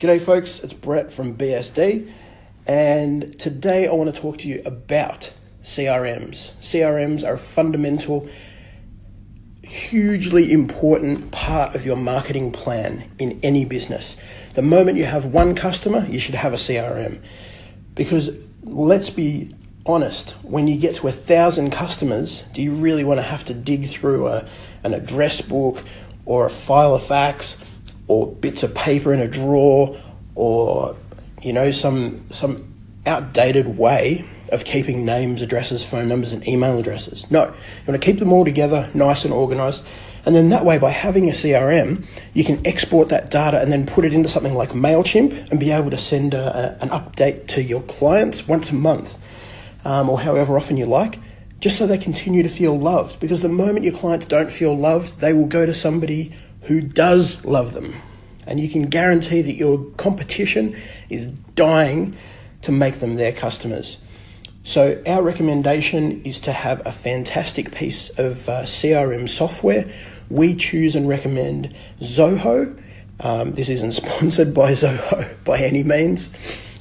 G'day folks, it's Brett from BSD, and today I want to talk to you about CRMs. CRMs are a fundamental, hugely important part of your marketing plan in any business. The moment you have one customer, you should have a CRM. Because let's be honest, when you get to 1,000 customers, do you really want to have to dig through an address book or a file of fax, or bits of paper in a drawer, or some outdated way of keeping names, addresses, phone numbers, and email addresses? No, you want to keep them all together, nice and organized. And then that way, by having a CRM, you can export that data and then put it into something like MailChimp and be able to send an update to your clients once a month, or however often you like, just so they continue to feel loved. Because the moment your clients don't feel loved, they will go to somebody who does love them. And you can guarantee that your competition is dying to make them their customers. So our recommendation is to have a fantastic piece of CRM software. We choose and recommend Zoho. This isn't sponsored by Zoho by any means,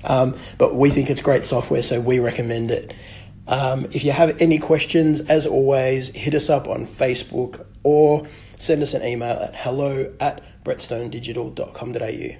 but we think it's great software, so we recommend it. If you have any questions, as always, hit us up on Facebook or send us an email at hello@brettstonedigital.com.au.